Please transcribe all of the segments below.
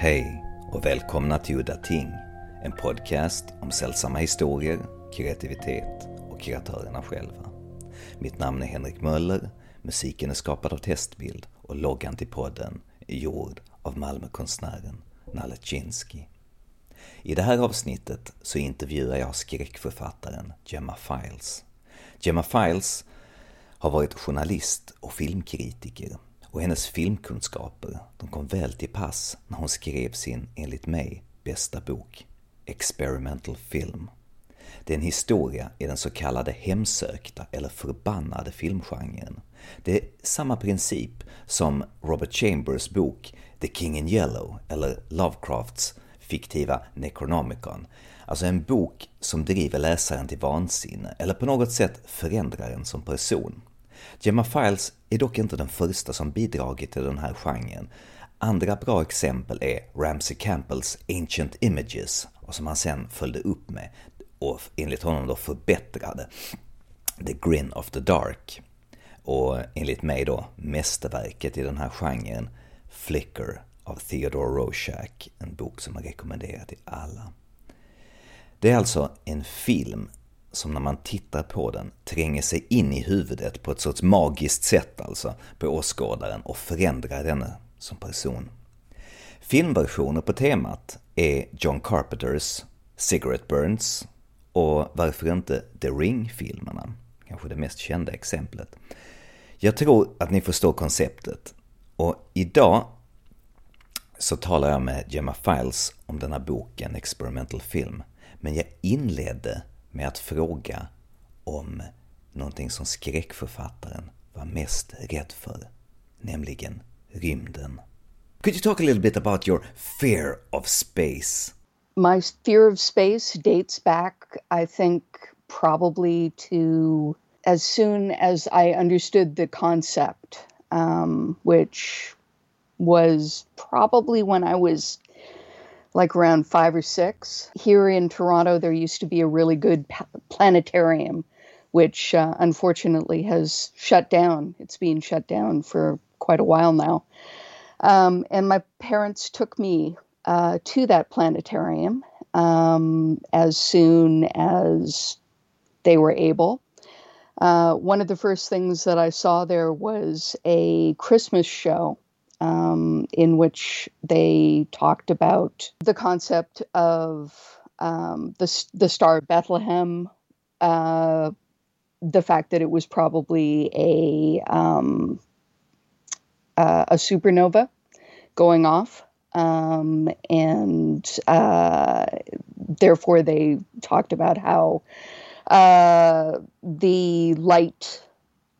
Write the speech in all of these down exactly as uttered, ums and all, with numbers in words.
Hej och välkomna till Udda Ting, en podcast om sällsamma historier, kreativitet och kreatörerna själva. Mitt namn är Henrik Möller, musiken är skapad av Testbild och loggan till podden är gjord av Malmö-konstnären Nala Chinsky. I det här avsnittet så intervjuar jag skräckförfattaren Gemma Files. Gemma Files har varit journalist och filmkritiker och hennes filmkunskaper de kom väl till pass när hon skrev sin, enligt mig, bästa bok, Experimental Film. Det är en historia i den så kallade hemsökta eller förbannade filmgenren. Det är samma princip som Robert Chambers bok The King in Yellow eller Lovecrafts fiktiva Necronomicon. Alltså en bok som driver läsaren till vansinne eller på något sätt förändrar en som person. Gemma Files är dock inte den första som bidragit till den här genren. Andra bra exempel är Ramsey Campbells Ancient Images, och som han sen följde upp med och enligt honom då förbättrade, The Grin of the Dark, och enligt mig då mästerverket i den här genren, Flicker av Theodore Roszak, en bok som jag rekommenderar till alla. Det är alltså en film som när man tittar på den tränger sig in i huvudet på ett sorts magiskt sätt alltså på åskådaren och förändrar henne som person. Filmversioner på temat är John Carpenters Cigarette Burns och varför inte The Ring-filmerna, kanske det mest kända exemplet. Jag tror att ni förstår konceptet, och idag så talar jag med Gemma Files om den här boken Experimental Film, men jag inledde med att fråga om någonting som skräckförfattaren var mest rädd för, nämligen rymden. Could you talk a little bit about your fear of space? My fear of space dates back, I think, probably to as soon as I understood the concept, um, which was probably when I was like around five or six. Here in Toronto, there used to be a really good pa- planetarium, which uh, unfortunately has shut down. It's been shut down for quite a while now. Um, and my parents took me Uh, to that planetarium um, as soon as they were able. Uh, one of the first things that I saw there was a Christmas show um, in which they talked about the concept of um, the, the star Bethlehem, uh, the fact that it was probably a um, uh, a supernova going off. Um, and uh, therefore they talked about how uh, the light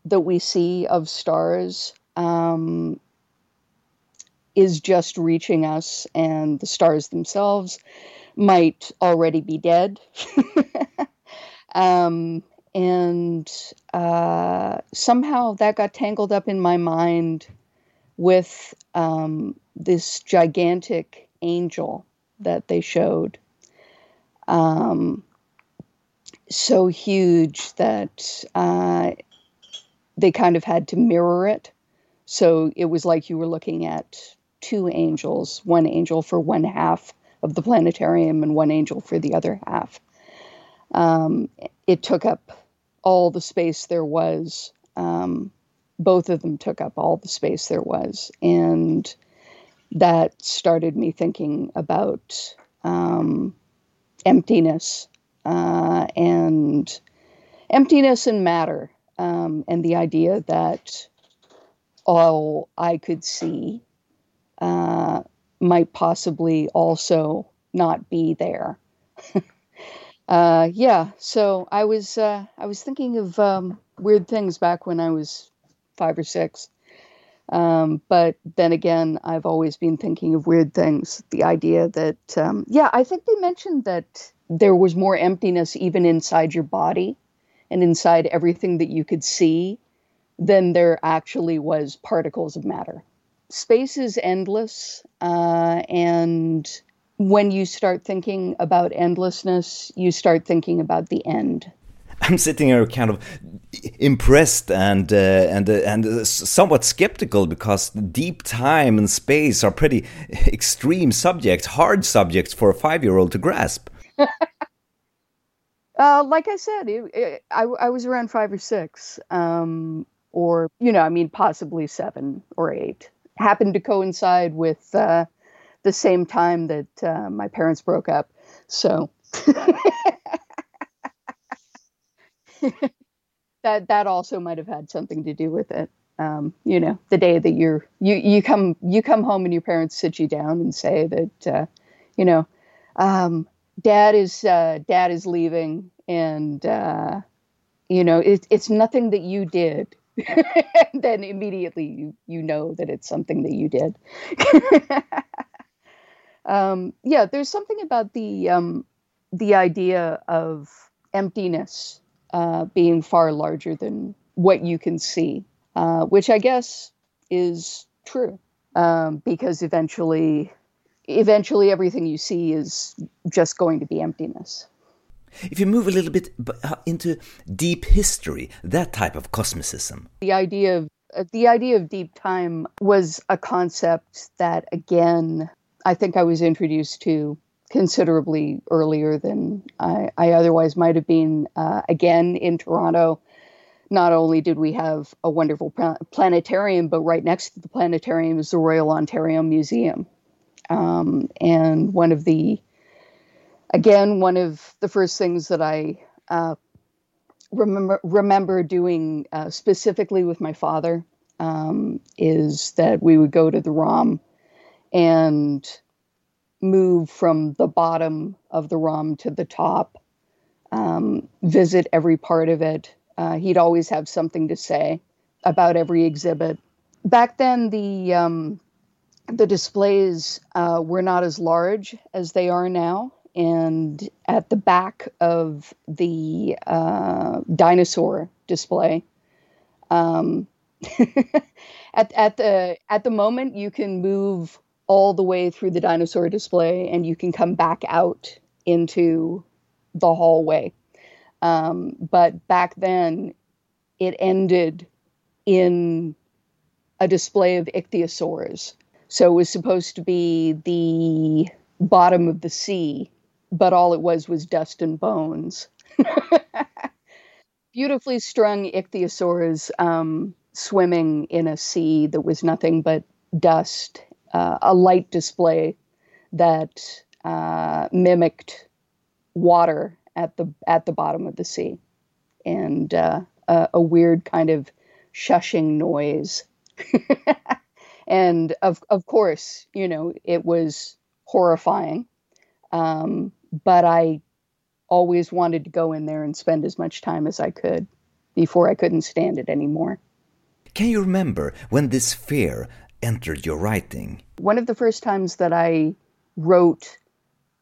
that we see of stars um, is just reaching us, and the stars themselves might already be dead. um, and uh, somehow that got tangled up in my mind with um, this gigantic angel that they showed. Um, so huge that uh, they kind of had to mirror it. So it was like you were looking at two angels, one angel for one half of the planetarium and one angel for the other half. Um, it took up all the space there was. Um, both of them took up all the space there was. And that started me thinking about um, emptiness uh, and emptiness and matter, um, and the idea that all I could see uh, might possibly also not be there. uh, yeah, so I was uh, I was thinking of um, weird things back when I was five or six. Um, but then again, I've always been thinking of weird things. The idea that, um, yeah, I think they mentioned that there was more emptiness even inside your body and inside everything that you could see than there actually was particles of matter. Space is endless. Uh, and when you start thinking about endlessness, you start thinking about the end. I'm sitting here kind of impressed and uh, and uh, and somewhat skeptical, because deep time and space are pretty extreme subjects, hard subjects for a five-year-old to grasp. uh, like I said, it, it, I, I was around five or six, um, or you know, I mean, possibly seven or eight. Happened to coincide with uh, the same time that uh, my parents broke up, so. That that also might have had something to do with it. Um, you know, the day that you're you you come you come home and your parents sit you down and say that, uh, you know, um, dad is uh, dad is leaving, and uh, you know it, it's nothing that you did. And then immediately you you know that it's something that you did. um, yeah, there's something about the um, the idea of emptiness. Uh, being far larger than what you can see, uh, which I guess is true, um, because eventually, eventually everything you see is just going to be emptiness. If you move a little bit into deep history, that type of cosmicism, the idea of uh, the idea of deep time was a concept that, again, I think I was introduced to considerably earlier than I, I otherwise might have been. Uh, again, in Toronto, not only did we have a wonderful pl- planetarium, but right next to the planetarium is the Royal Ontario Museum. Um, and one of the, again, one of the first things that I uh, remember, remember doing uh, specifically with my father um, is that we would go to the ROM and move from the bottom of the ROM to the top, um, visit every part of it. Uh, he'd always have something to say about every exhibit. Back then, the um, the displays uh, were not as large as they are now. And at the back of the uh, dinosaur display, um, at at the at the moment, you can move all the way through the dinosaur display, and you can come back out into the hallway. Um, but back then, it ended in a display of ichthyosaurs. So it was supposed to be the bottom of the sea, but all it was was dust and bones. Beautifully strung ichthyosaurs um, swimming in a sea that was nothing but dust. Uh, a light display that uh, mimicked water at the at the bottom of the sea, and uh, a, a weird kind of shushing noise. And of of course, you know, it was horrifying. Um, but I always wanted to go in there and spend as much time as I could before I couldn't stand it anymore. Can you remember when this fear entered your writing? One of the first times that I wrote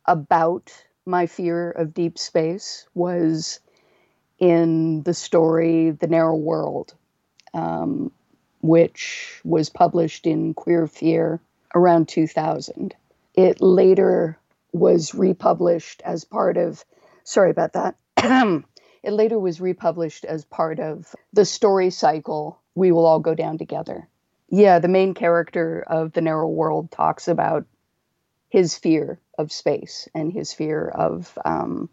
about my fear of deep space was in the story The Narrow World, um, which was published in Queer Fear around two thousand. It later was republished as part of, sorry about that, it later was republished as part of the story cycle We Will All Go Down Together. Yeah, the main character of The Narrow World talks about his fear of space and his fear of um,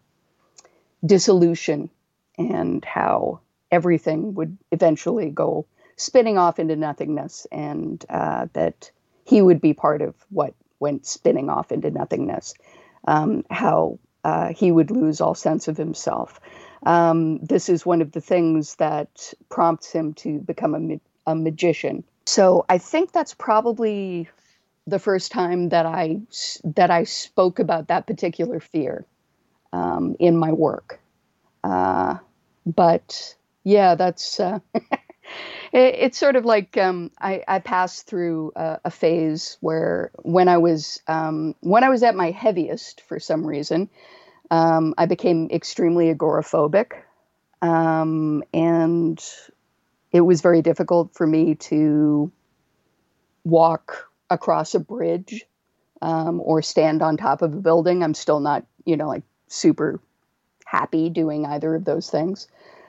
dissolution, and how everything would eventually go spinning off into nothingness, and uh, that he would be part of what went spinning off into nothingness, um, how uh, he would lose all sense of himself. Um, this is one of the things that prompts him to become a, ma- a magician. So I think that's probably the first time that I that I spoke about that particular fear um, in my work. Uh, but yeah, that's uh, it, it's sort of like um, I, I passed through a, a phase where when I was um, when I was at my heaviest, for some reason, um, I became extremely agoraphobic, um, and it was very difficult for me to walk across a bridge um, or stand on top of a building. I'm still not, you know, like super happy doing either of those things.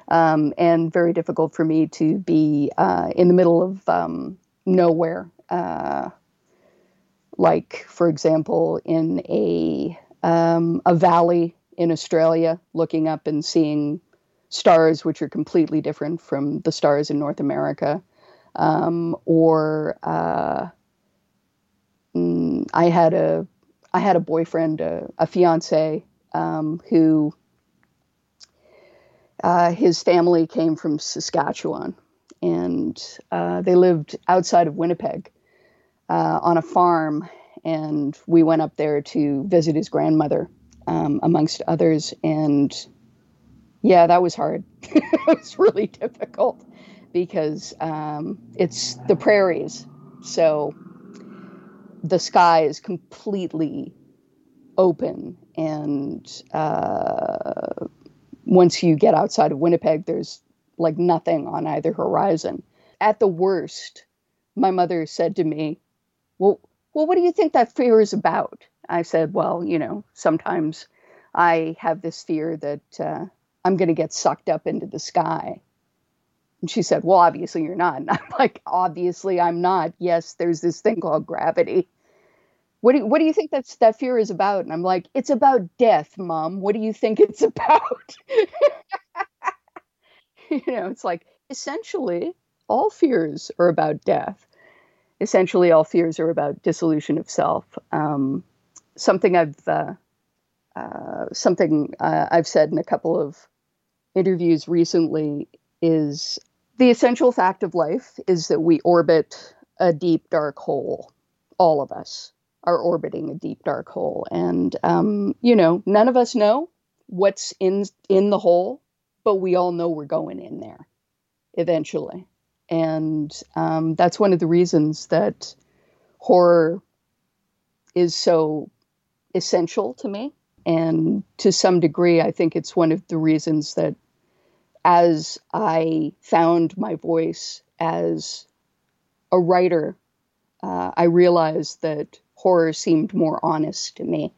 um, and very difficult for me to be uh, in the middle of um, nowhere. Uh, like, for example, in a um, a valley in Australia, looking up and seeing stars which are completely different from the stars in North America. Um, or uh, I had a I had a boyfriend, a, a fiancé, um, who uh, his family came from Saskatchewan, and uh, they lived outside of Winnipeg uh, on a farm, and we went up there to visit his grandmother, um, amongst others, and yeah, that was hard. It was really difficult because um, it's the prairies, so the sky is completely open, and uh, once you get outside of Winnipeg, there's like nothing on either horizon. At the worst, my mother said to me, well, well, what do you think that fear is about? I said, well, you know, sometimes I have this fear that uh, I'm going to get sucked up into the sky. And she said, well, obviously you're not. And I'm like, obviously I'm not. Yes, there's this thing called gravity. What do you, what do you think that's, that fear is about? And I'm like, it's about death, Mom. What do you think it's about? You know, it's like, essentially, all fears are about death. Essentially, all fears are about dissolution of self. Um, something I've uh, uh, something uh, I've said in a couple of interviews recently is the essential fact of life is that we orbit a deep, dark hole. All of us are orbiting a deep, dark hole. And, um, you know, none of us know what's in in the hole, but we all know we're going in there eventually. And um, that's one of the reasons that horror is so essential to me. And to some degree, I think it's one of the reasons that as I found my voice as a writer, uh, I realized that horror seemed more honest to me,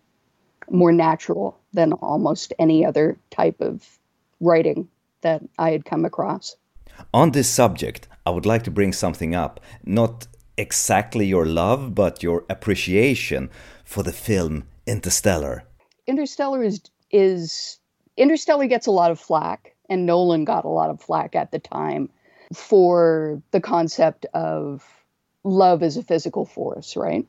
more natural than almost any other type of writing that I had come across. On this subject, I would like to bring something up, not exactly your love, but your appreciation for the film Interstellar. Interstellar is, is Interstellar gets a lot of flack, and Nolan got a lot of flack at the time for the concept of love as a physical force, right?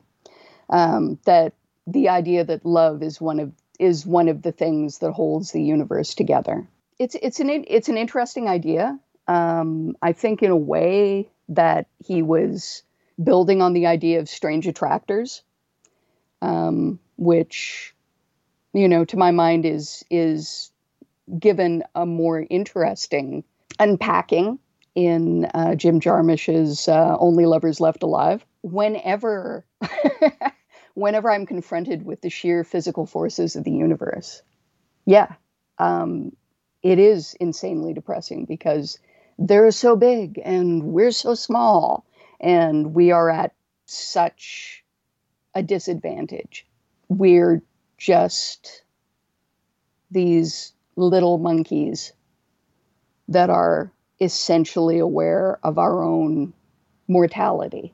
Um, that the idea that love is one of is one of the things that holds the universe together. It's it's an it's an interesting idea. Um, I think in a way that he was building on the idea of strange attractors, um, which, you know, to my mind is is given a more interesting unpacking in uh, Jim Jarmusch's uh, Only Lovers Left Alive. Whenever. Whenever I'm confronted with the sheer physical forces of the universe, yeah, um, it is insanely depressing because they're so big and we're so small and we are at such a disadvantage. We're just these little monkeys that are essentially aware of our own mortality.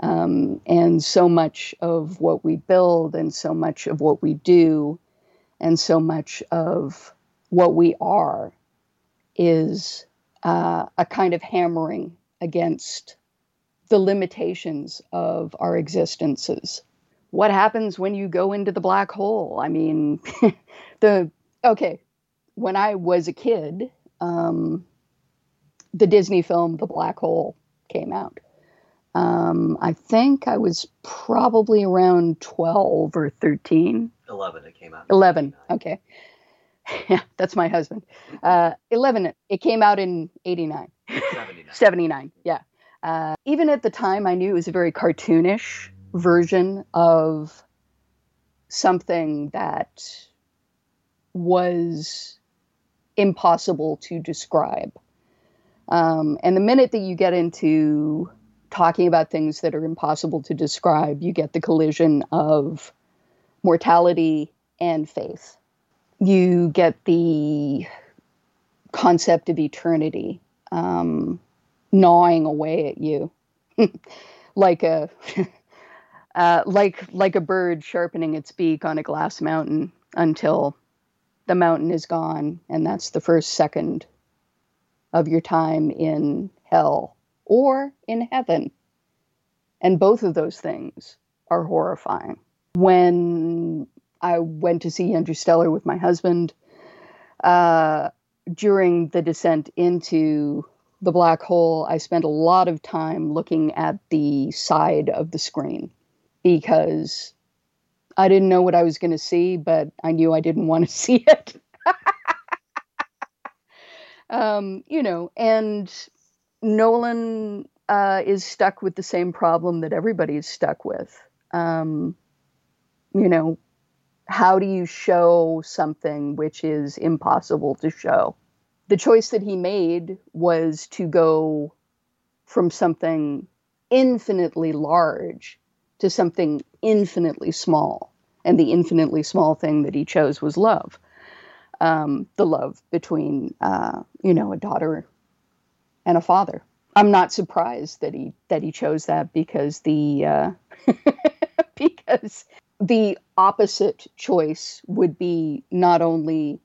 Um, and so much of what we build and so much of what we do and so much of what we are is uh, a kind of hammering against the limitations of our existences. What happens when you go into the black hole? I mean, the okay, when I was a kid, um, the Disney film The Black Hole came out. Um, I think I was probably around twelve or thirteen. eleven it came out. eleven, okay. Yeah, that's my husband. Uh, eleven, it came out in eighty-nine. seventy-nine. seventy-nine, yeah. Uh, even at the time, I knew it was a very cartoonish version of something that was impossible to describe. Um, and the minute that you get into talking about things that are impossible to describe, you get the collision of mortality and faith. You get the concept of eternity um, gnawing away at you, like a uh, like like a bird sharpening its beak on a glass mountain until the mountain is gone, and that's the first second of your time in hell or in heaven. And both of those things are horrifying. When I went to see Interstellar with my husband, uh, during the descent into the black hole, I spent a lot of time looking at the side of the screen because I didn't know what I was going to see, but I knew I didn't want to see it. um, you know, and Nolan uh, is stuck with the same problem that everybody is stuck with. Um, you know, how do you show something which is impossible to show? The choice that he made was to go from something infinitely large to something infinitely small. And the infinitely small thing that he chose was love. Um, the love between, uh, you know, a daughter and a father. I'm not surprised that he, that he chose that because the, uh, because the opposite choice would be not only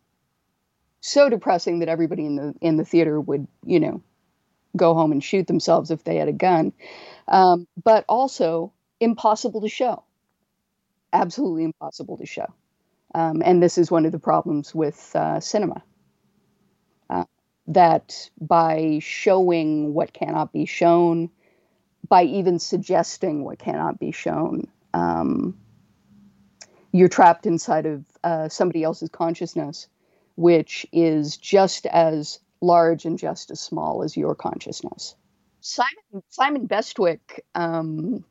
so depressing that everybody in the, in the theater would, you know, go home and shoot themselves if they had a gun. Um, but also, impossible to show. Absolutely impossible to show. Um, and this is one of the problems with uh, cinema. Uh, that by showing what cannot be shown, by even suggesting what cannot be shown, um, you're trapped inside of uh, somebody else's consciousness, which is just as large and just as small as your consciousness. Simon, Simon Bestwick... Um,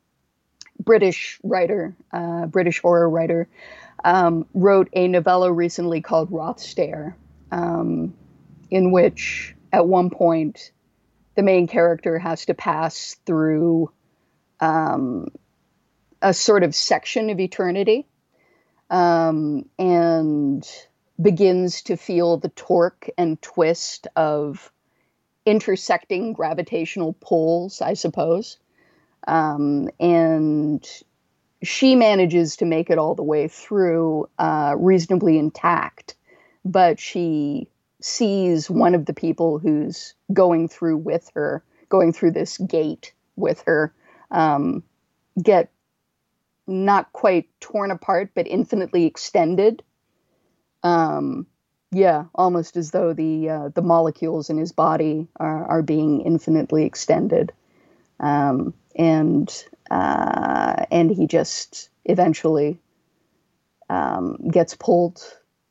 British writer, uh, British horror writer, um, wrote a novella recently called Rothstare, um, in which at one point the main character has to pass through um, a sort of section of eternity um, and begins to feel the torque and twist of intersecting gravitational pulls, I suppose. Um, and she manages to make it all the way through uh, reasonably intact, but she sees one of the people who's going through with her, going through this gate with her, um, get not quite torn apart, but infinitely extended. Um, yeah, almost as though the uh, the molecules in his body are, are being infinitely extended. Um, and, uh, and he just eventually, um, gets pulled,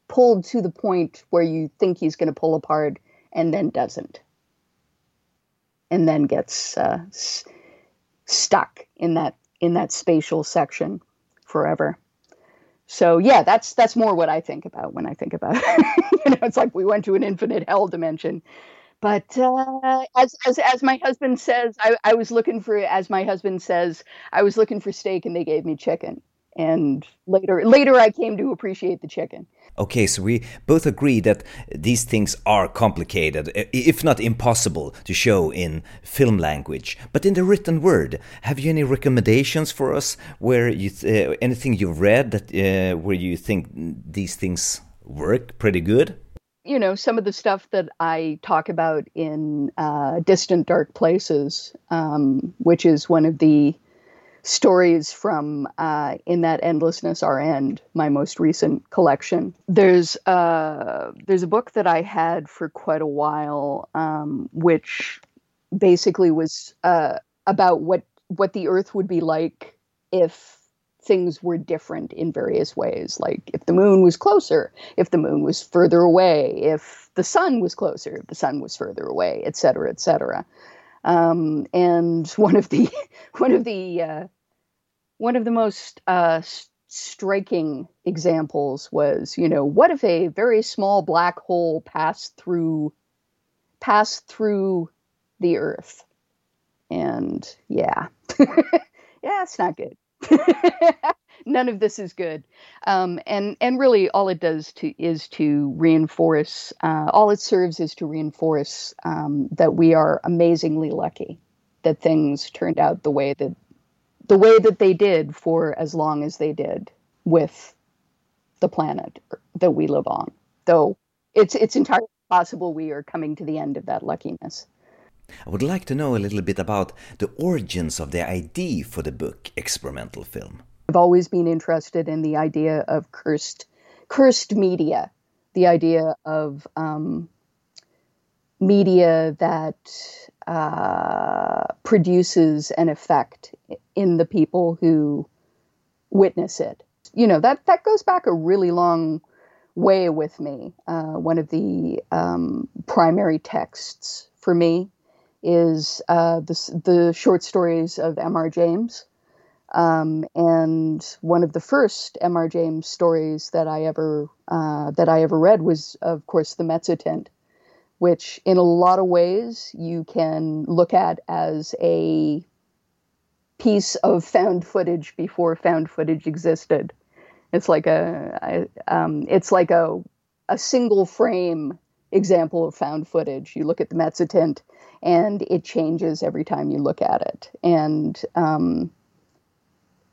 pulled to the point where you think he's going to pull apart and then doesn't, and then gets, uh, s- stuck in that, in that spatial section forever. So yeah, that's, that's more what I think about when I think about it. You know, it's like we went to an infinite hell dimension. But uh, as, as as my husband says, I, I was looking for as my husband says, I was looking for steak and they gave me chicken. And later later I came to appreciate the chicken. Okay, so we both agree that these things are complicated, if not impossible, to show in film language. But in the written word, have you any recommendations for us where you th- anything you've read that uh, where you think these things work pretty good? You know, some of the stuff that I talk about in uh, Distant Dark Places, um, which is one of the stories from uh, In That Endlessness Our End, my most recent collection. There's uh, there's a book that I had for quite a while, um, which basically was uh, about what what the Earth would be like if things were different in various ways, like if the moon was closer, if the moon was further away, if the sun was closer, if the sun was further away, et cetera, et cetera. Um, and one of the one of the uh, one of the most uh, s- striking examples was, you know, what if a very small black hole passed through passed through the Earth? And yeah, yeah, it's not good. none of this is good. Um, and, and really all it does to, is to reinforce, uh, all it serves is to reinforce um, that we are amazingly lucky that things turned out the way that, the way that they did for as long as they did with the planet that we live on. Though it's, it's entirely possible we are coming to the end of that luckiness. I would like to know a little bit about the origins of the idea for the book Experimental Film. I've always been interested in the idea of cursed, cursed media, the idea of um, media that uh, produces an effect in the people who witness it. You know, that, that goes back a really long way with me. Uh, one of the um, primary texts for me is uh, the, the short stories of M R James. Um, and one of the first M R James stories that I ever uh, that I ever read was, of course, The Mezzotint, which in a lot of ways you can look at as a piece of found footage before found footage existed. It's like a um, it's like a a single frame example of found footage. You look at The Mezzotint, and it changes every time you look at it, and um,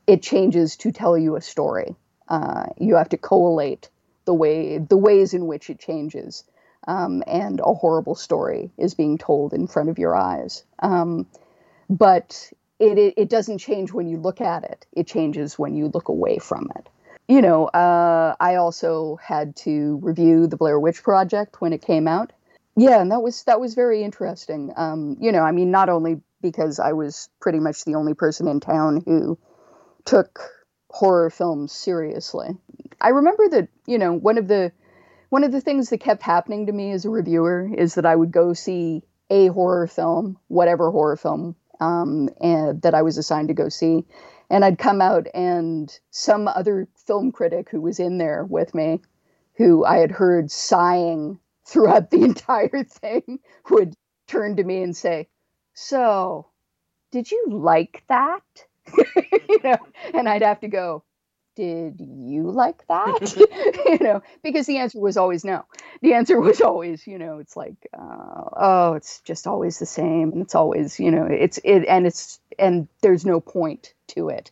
it changes to tell you a story. Uh, you have to collate the way the ways in which it changes, um, and a horrible story is being told in front of your eyes. Um, but it, it it doesn't change when you look at it. It changes when you look away from it. You know, uh, I also had to review The Blair Witch Project when it came out. Yeah, and that was that was very interesting. Um, you know, I mean, not only because I was pretty much the only person in town who took horror films seriously. I remember that, you know, one of the one of the things that kept happening to me as a reviewer is that I would go see a horror film, whatever horror film um, and, that I was assigned to go see. And I'd come out and some other film critic who was in there with me, who I had heard sighing throughout the entire thing, would turn to me and say, "So, did you like that?" You know, and I'd have to go, "Did you like that?" You know, because the answer was always no. The answer was always, you know, it's like, uh, oh, it's just always the same, and it's always, you know, it's it, and it's and there's no point to it.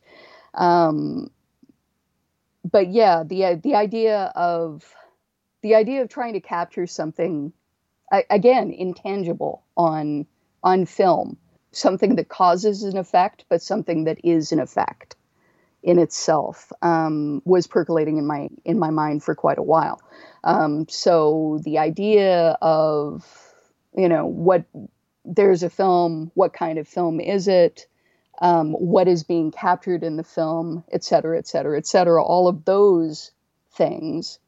Um, but yeah, the the idea of The idea of trying to capture something, again, intangible on on film, something that causes an effect, but something that is an effect in itself, um, was percolating in my in my mind for quite a while. Um, so the idea of, you know, what there's a film, what kind of film is it, um, what is being captured in the film, et cetera, et cetera, et cetera, all of those things.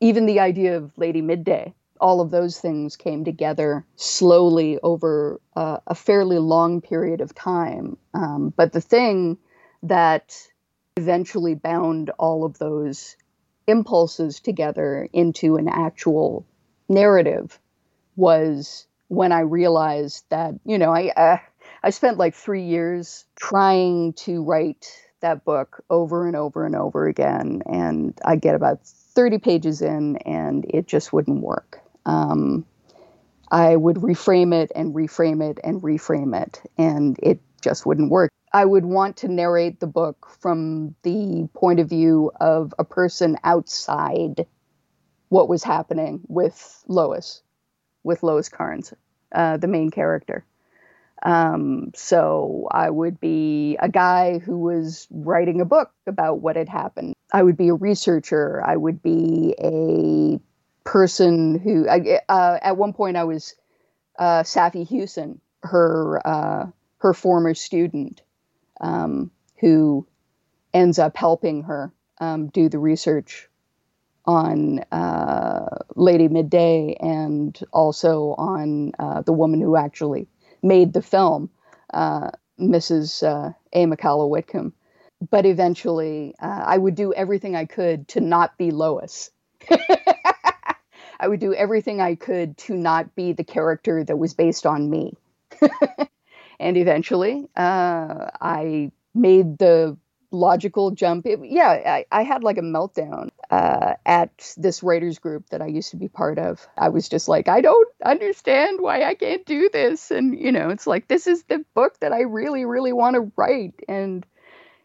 Even the idea of Lady Midday, all of those things came together slowly over uh, a fairly long period of time. Um, but the thing that eventually bound all of those impulses together into an actual narrative was when I realized that, you know, I uh, I spent like three years trying to write that book over and over and over again, and I get about thirty pages in, and it just wouldn't work. Um, I would reframe it and reframe it and reframe it, and it just wouldn't work. I would want to narrate the book from the point of view of a person outside what was happening with Lois, with Lois Carnes, uh, the main character. Um, so I would be a guy who was writing a book about what had happened. I would be a researcher. I would be a person who, I, uh, at one point I was, uh, Safi Hewson, her, uh, her former student, um, who ends up helping her, um, do the research on, uh, Lady Midday, and also on, uh, the woman who actually made the film, uh, Missus Uh, A. McCalla Whitcomb. But eventually, uh, I would do everything I could to not be Lois. I would do everything I could to not be the character that was based on me. And eventually, uh, I made the logical jump. It, yeah, I, I had like a meltdown uh, at this writers group that I used to be part of. I was just like, I don't understand why I can't do this. And, you know, it's like, this is the book that I really, really want to write. And,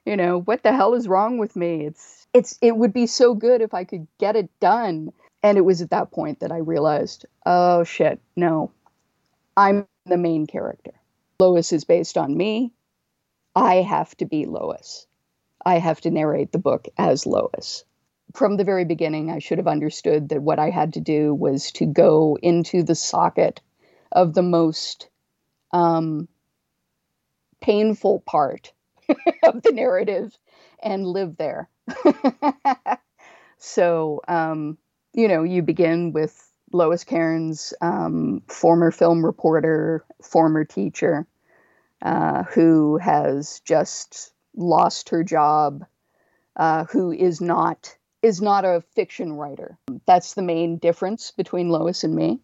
you know, what the hell is wrong with me? It's it's it would be so good if I could get it done. And it was at that point that I realized, oh, shit, no, I'm the main character. Lois is based on me. I have to be Lois. I have to narrate the book as Lois. From the very beginning, I should have understood that what I had to do was to go into the socket of the most um, painful part of the narrative and live there. So, um, you know, you begin with Lois Cairns, um, former film reporter, former teacher, uh, who has just lost her job, uh, who is not is not a fiction writer. That's the main difference between Lois and me,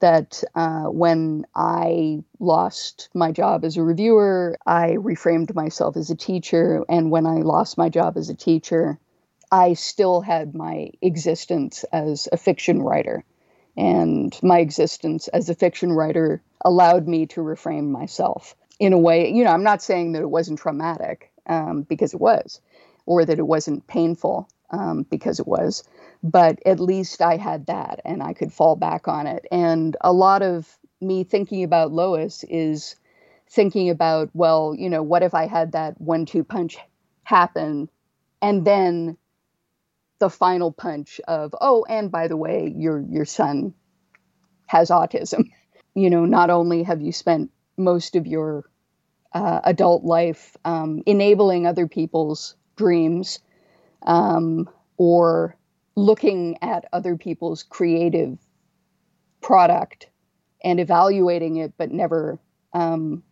that uh, when I lost my job as a reviewer, I reframed myself as a teacher. And when I lost my job as a teacher, I still had my existence as a fiction writer. And my existence as a fiction writer allowed me to reframe myself in a way. You know, I'm not saying that it wasn't traumatic, um, because it was, or that it wasn't painful, um, because it was, but at least I had that and I could fall back on it. And a lot of me thinking about Lois is thinking about, well, you know, what if I had that one two punch happen and then the final punch of, oh, and by the way, your your son has autism. You know, not only have you spent most of your uh, adult life um, enabling other people's dreams um, or looking at other people's creative product and evaluating it, but never um,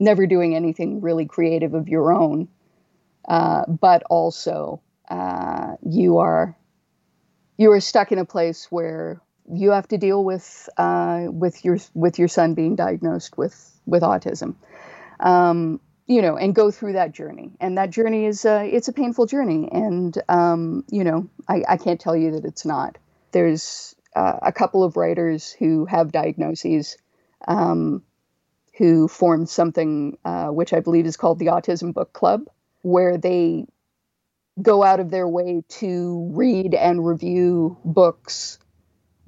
never doing anything really creative of your own, uh, but also Uh, you are you are stuck in a place where you have to deal with uh, with your with your son being diagnosed with with autism, um, you know, and go through that journey. And that journey is a, it's a painful journey. And um, you know, I, I can't tell you that it's not. There's uh, a couple of writers who have diagnoses um, who formed something uh, which I believe is called the Autism Book Club, where they go out of their way to read and review books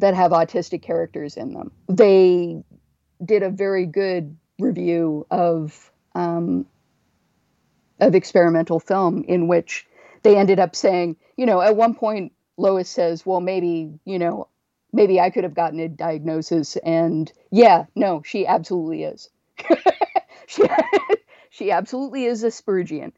that have autistic characters in them. They did a very good review of um, of Experimental Film, in which they ended up saying, you know, at one point Lois says, well, maybe, you know, maybe I could have gotten a diagnosis. And yeah, no, she absolutely is. she She absolutely is Aspergian.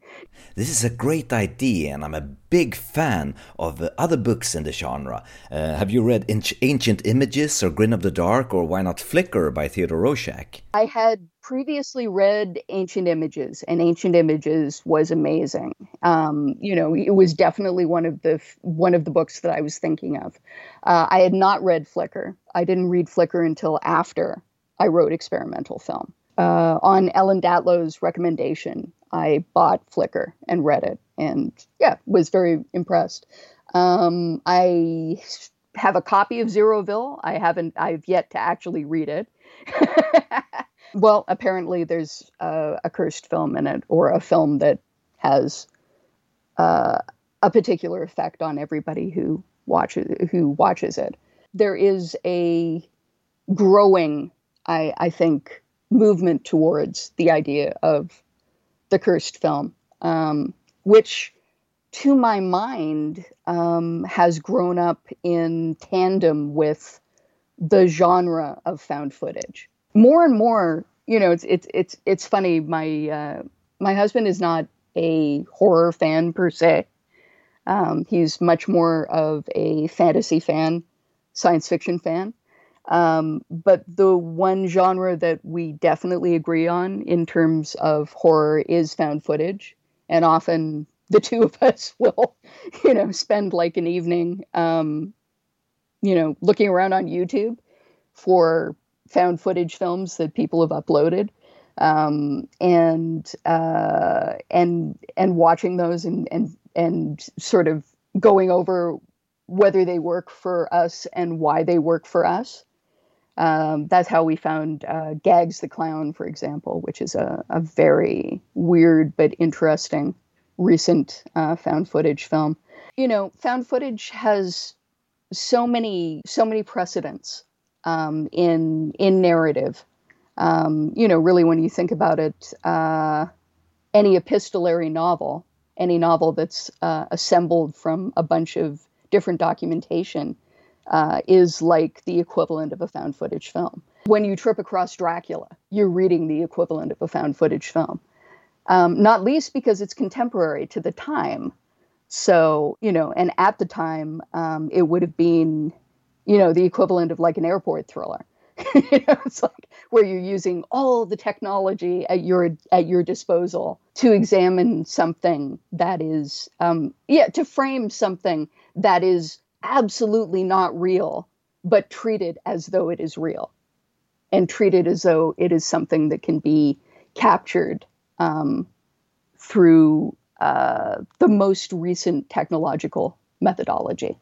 This is a great idea, and I'm a big fan of other books in the genre. Uh, have you read Ancient Images or Grin of the Dark or Why Not Flicker by Theodore Roszak? I had previously read Ancient Images, and Ancient Images was amazing. Um, you know, it was definitely one of the one of the books that I was thinking of. Uh, I had not read Flicker. I didn't read Flicker until after I wrote Experimental Film. Uh, on Ellen Datlow's recommendation, I bought Flicker and read it, and yeah, was very impressed. Um, I have a copy of Zeroville. I haven't, I've yet to actually read it. Well, apparently there's uh, a cursed film in it, or a film that has uh, a particular effect on everybody who watches, who watches it. There is a growing, I, I think, movement towards the idea of the cursed film, um, which to my mind um, has grown up in tandem with the genre of found footage. More and more, you know, it's it's it's it's funny. My uh, my husband is not a horror fan per se. Um, he's much more of a fantasy fan, science fiction fan. Um, but the one genre that we definitely agree on in terms of horror is found footage. And often the two of us will, you know, spend like an evening, um, you know, looking around on YouTube for found footage films that people have uploaded. um, and uh, and and watching those and and and sort of going over whether they work for us and why they work for us. Um, that's how we found uh, Gags the Clown, for example, which is a, a very weird but interesting recent uh, found footage film. You know, found footage has so many so many precedents um, in in narrative. Um, you know, really, when you think about it, uh, any epistolary novel, any novel that's uh, assembled from a bunch of different documentation Uh, is like the equivalent of a found footage film. When you trip across Dracula, you're reading the equivalent of a found footage film, um, not least because it's contemporary to the time. So, you know, and at the time, um, it would have been, you know, the equivalent of like an airport thriller. You know, it's like where you're using all the technology at your at your disposal to examine something that is, um, yeah, to frame something that is absolutely not real, but treated as though it is real and treated as though it is something that can be captured um, through uh, the most recent technological methodology.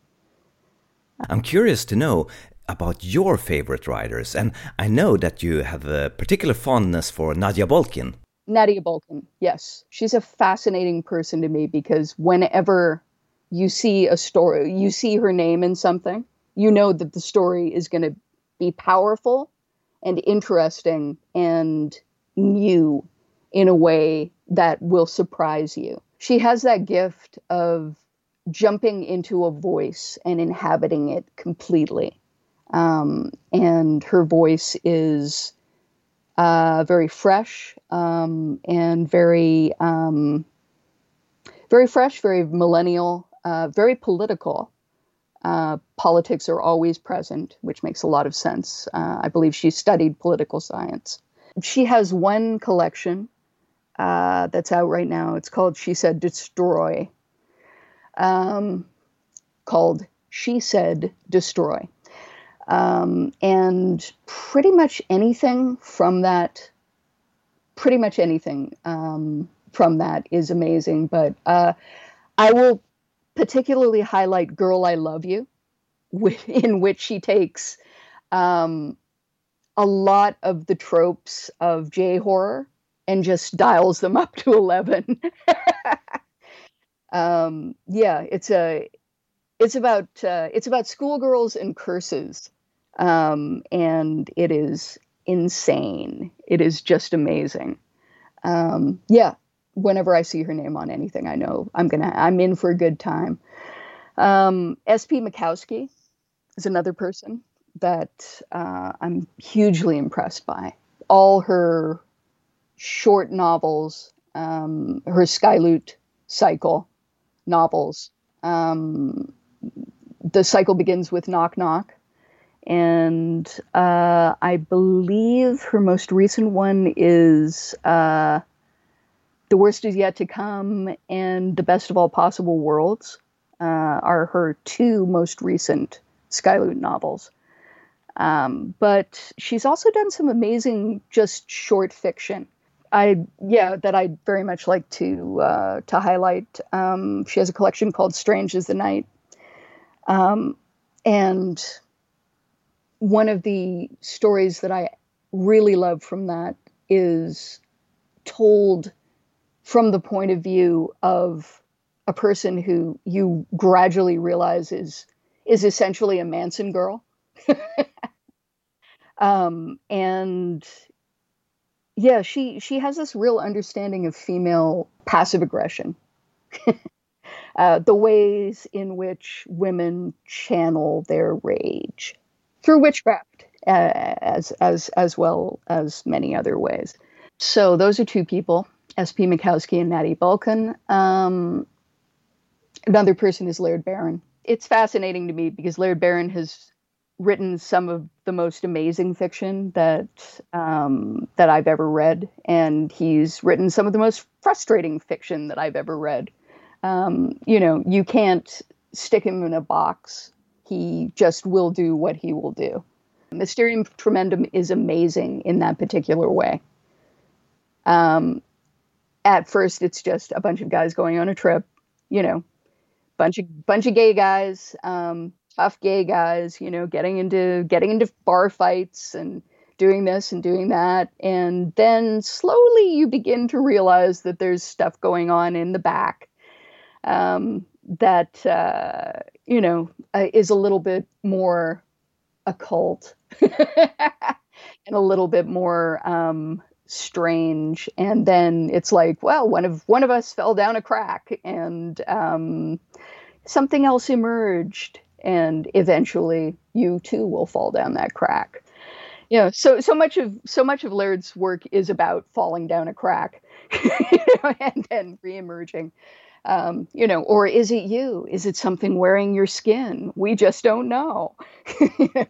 I'm curious to know about your favorite writers, and I know that you have a particular fondness for Nadia Bolkin. Nadia Bolkin, yes. She's a fascinating person to me because whenever you see a story, you see her name in something, you know that the story is going to be powerful and interesting and new in a way that will surprise you. She has that gift of jumping into a voice and inhabiting it completely. Um, and her voice is uh, very fresh um, and very, um, very fresh, very millennial. Uh, very political. Uh, politics are always present, which makes a lot of sense. Uh, I believe she studied political science. She has one collection uh, that's out right now. It's called She Said Destroy. Um, called She Said Destroy. Um, and pretty much anything from that, pretty much anything um, from that is amazing. But uh, I will particularly highlight Girl, I Love You, in which she takes um, a lot of the tropes of J-horror and just dials them up to eleven. um, yeah, it's a, it's about uh, it's about schoolgirls and curses, um, and it is insane. It is just amazing. Um, yeah. Whenever I see her name on anything, I know I'm gonna I'm in for a good time. Um, S P Miskowski is another person that uh, I'm hugely impressed by. All her short novels, um, her Skyloot cycle novels. Um, the cycle begins with Knock Knock, and uh, I believe her most recent one is Uh, The Worst Is Yet to Come and The Best of All Possible Worlds uh, are her two most recent Skyloot novels. Um, but she's also done some amazing just short fiction. I yeah, that I'd very much like to uh, to highlight. Um, she has a collection called Strange as the Night. Um, and one of the stories that I really love from that is told from the point of view of a person who you gradually realize is, is essentially a Manson girl. um, and yeah, she, she has this real understanding of female passive aggression, uh, the ways in which women channel their rage through witchcraft, uh, as, as, as well as many other ways. So those are two people, S P Miskowski and Nadia Bolkin. Um, another person is Laird Barron. It's fascinating to me because Laird Barron has written some of the most amazing fiction that um, that I've ever read, and he's written some of the most frustrating fiction that I've ever read. Um, you know, you can't stick him in a box. He just will do what he will do. Mysterium Tremendum is amazing in that particular way. Um, at first, it's just a bunch of guys going on a trip, you know, bunch of bunch of gay guys, um, tough gay guys, you know, getting into getting into bar fights and doing this and doing that. And then slowly you begin to realize that there's stuff going on in the back um, that, uh, you know, uh, is a little bit more occult and a little bit more um, strange. And then it's like, well, one of one of us fell down a crack and um, something else emerged. And eventually you too will fall down that crack. Yeah, you know, so so much of so much of Laird's work is about falling down a crack, you know, and then reemerging. Um, you know, or is it you? Is it something wearing your skin? We just don't know. yeah.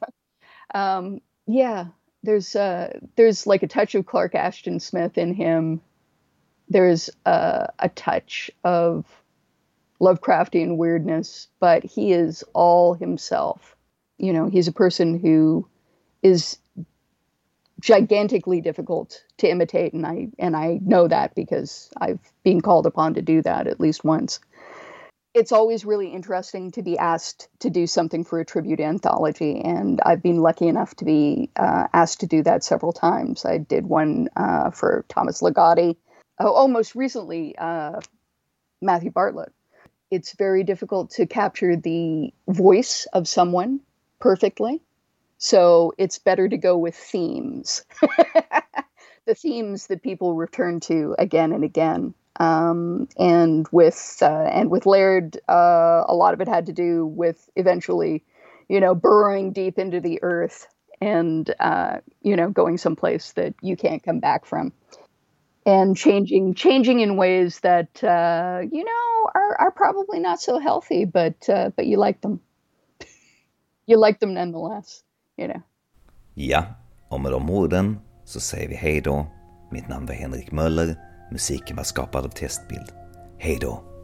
Um, yeah, there's uh, there's like a touch of Clark Ashton Smith in him. There's uh, a touch of Lovecraftian weirdness, but he is all himself. You know, he's a person who is gigantically difficult to imitate, and I and I know that because I've been called upon to do that at least once. It's always really interesting to be asked to do something for a tribute anthology, and I've been lucky enough to be uh, asked to do that several times. I did one uh, for Thomas Ligotti. Oh, oh most recently, uh, Matthew Bartlett. It's very difficult to capture the voice of someone perfectly. So it's better to go with themes, the themes that people return to again and again. Um, and with uh, and with Laird, uh, a lot of it had to do with eventually, you know, burrowing deep into the earth and, uh, you know, going someplace that you can't come back from. And changing changing in ways that, uh, you know, are, are probably not so healthy, but uh, but you like them. You like them nonetheless. You know. Ja, och med de orden så säger vi hej då. Mitt namn var Henrik Möller. Musiken var skapad av Testbild. Hej då.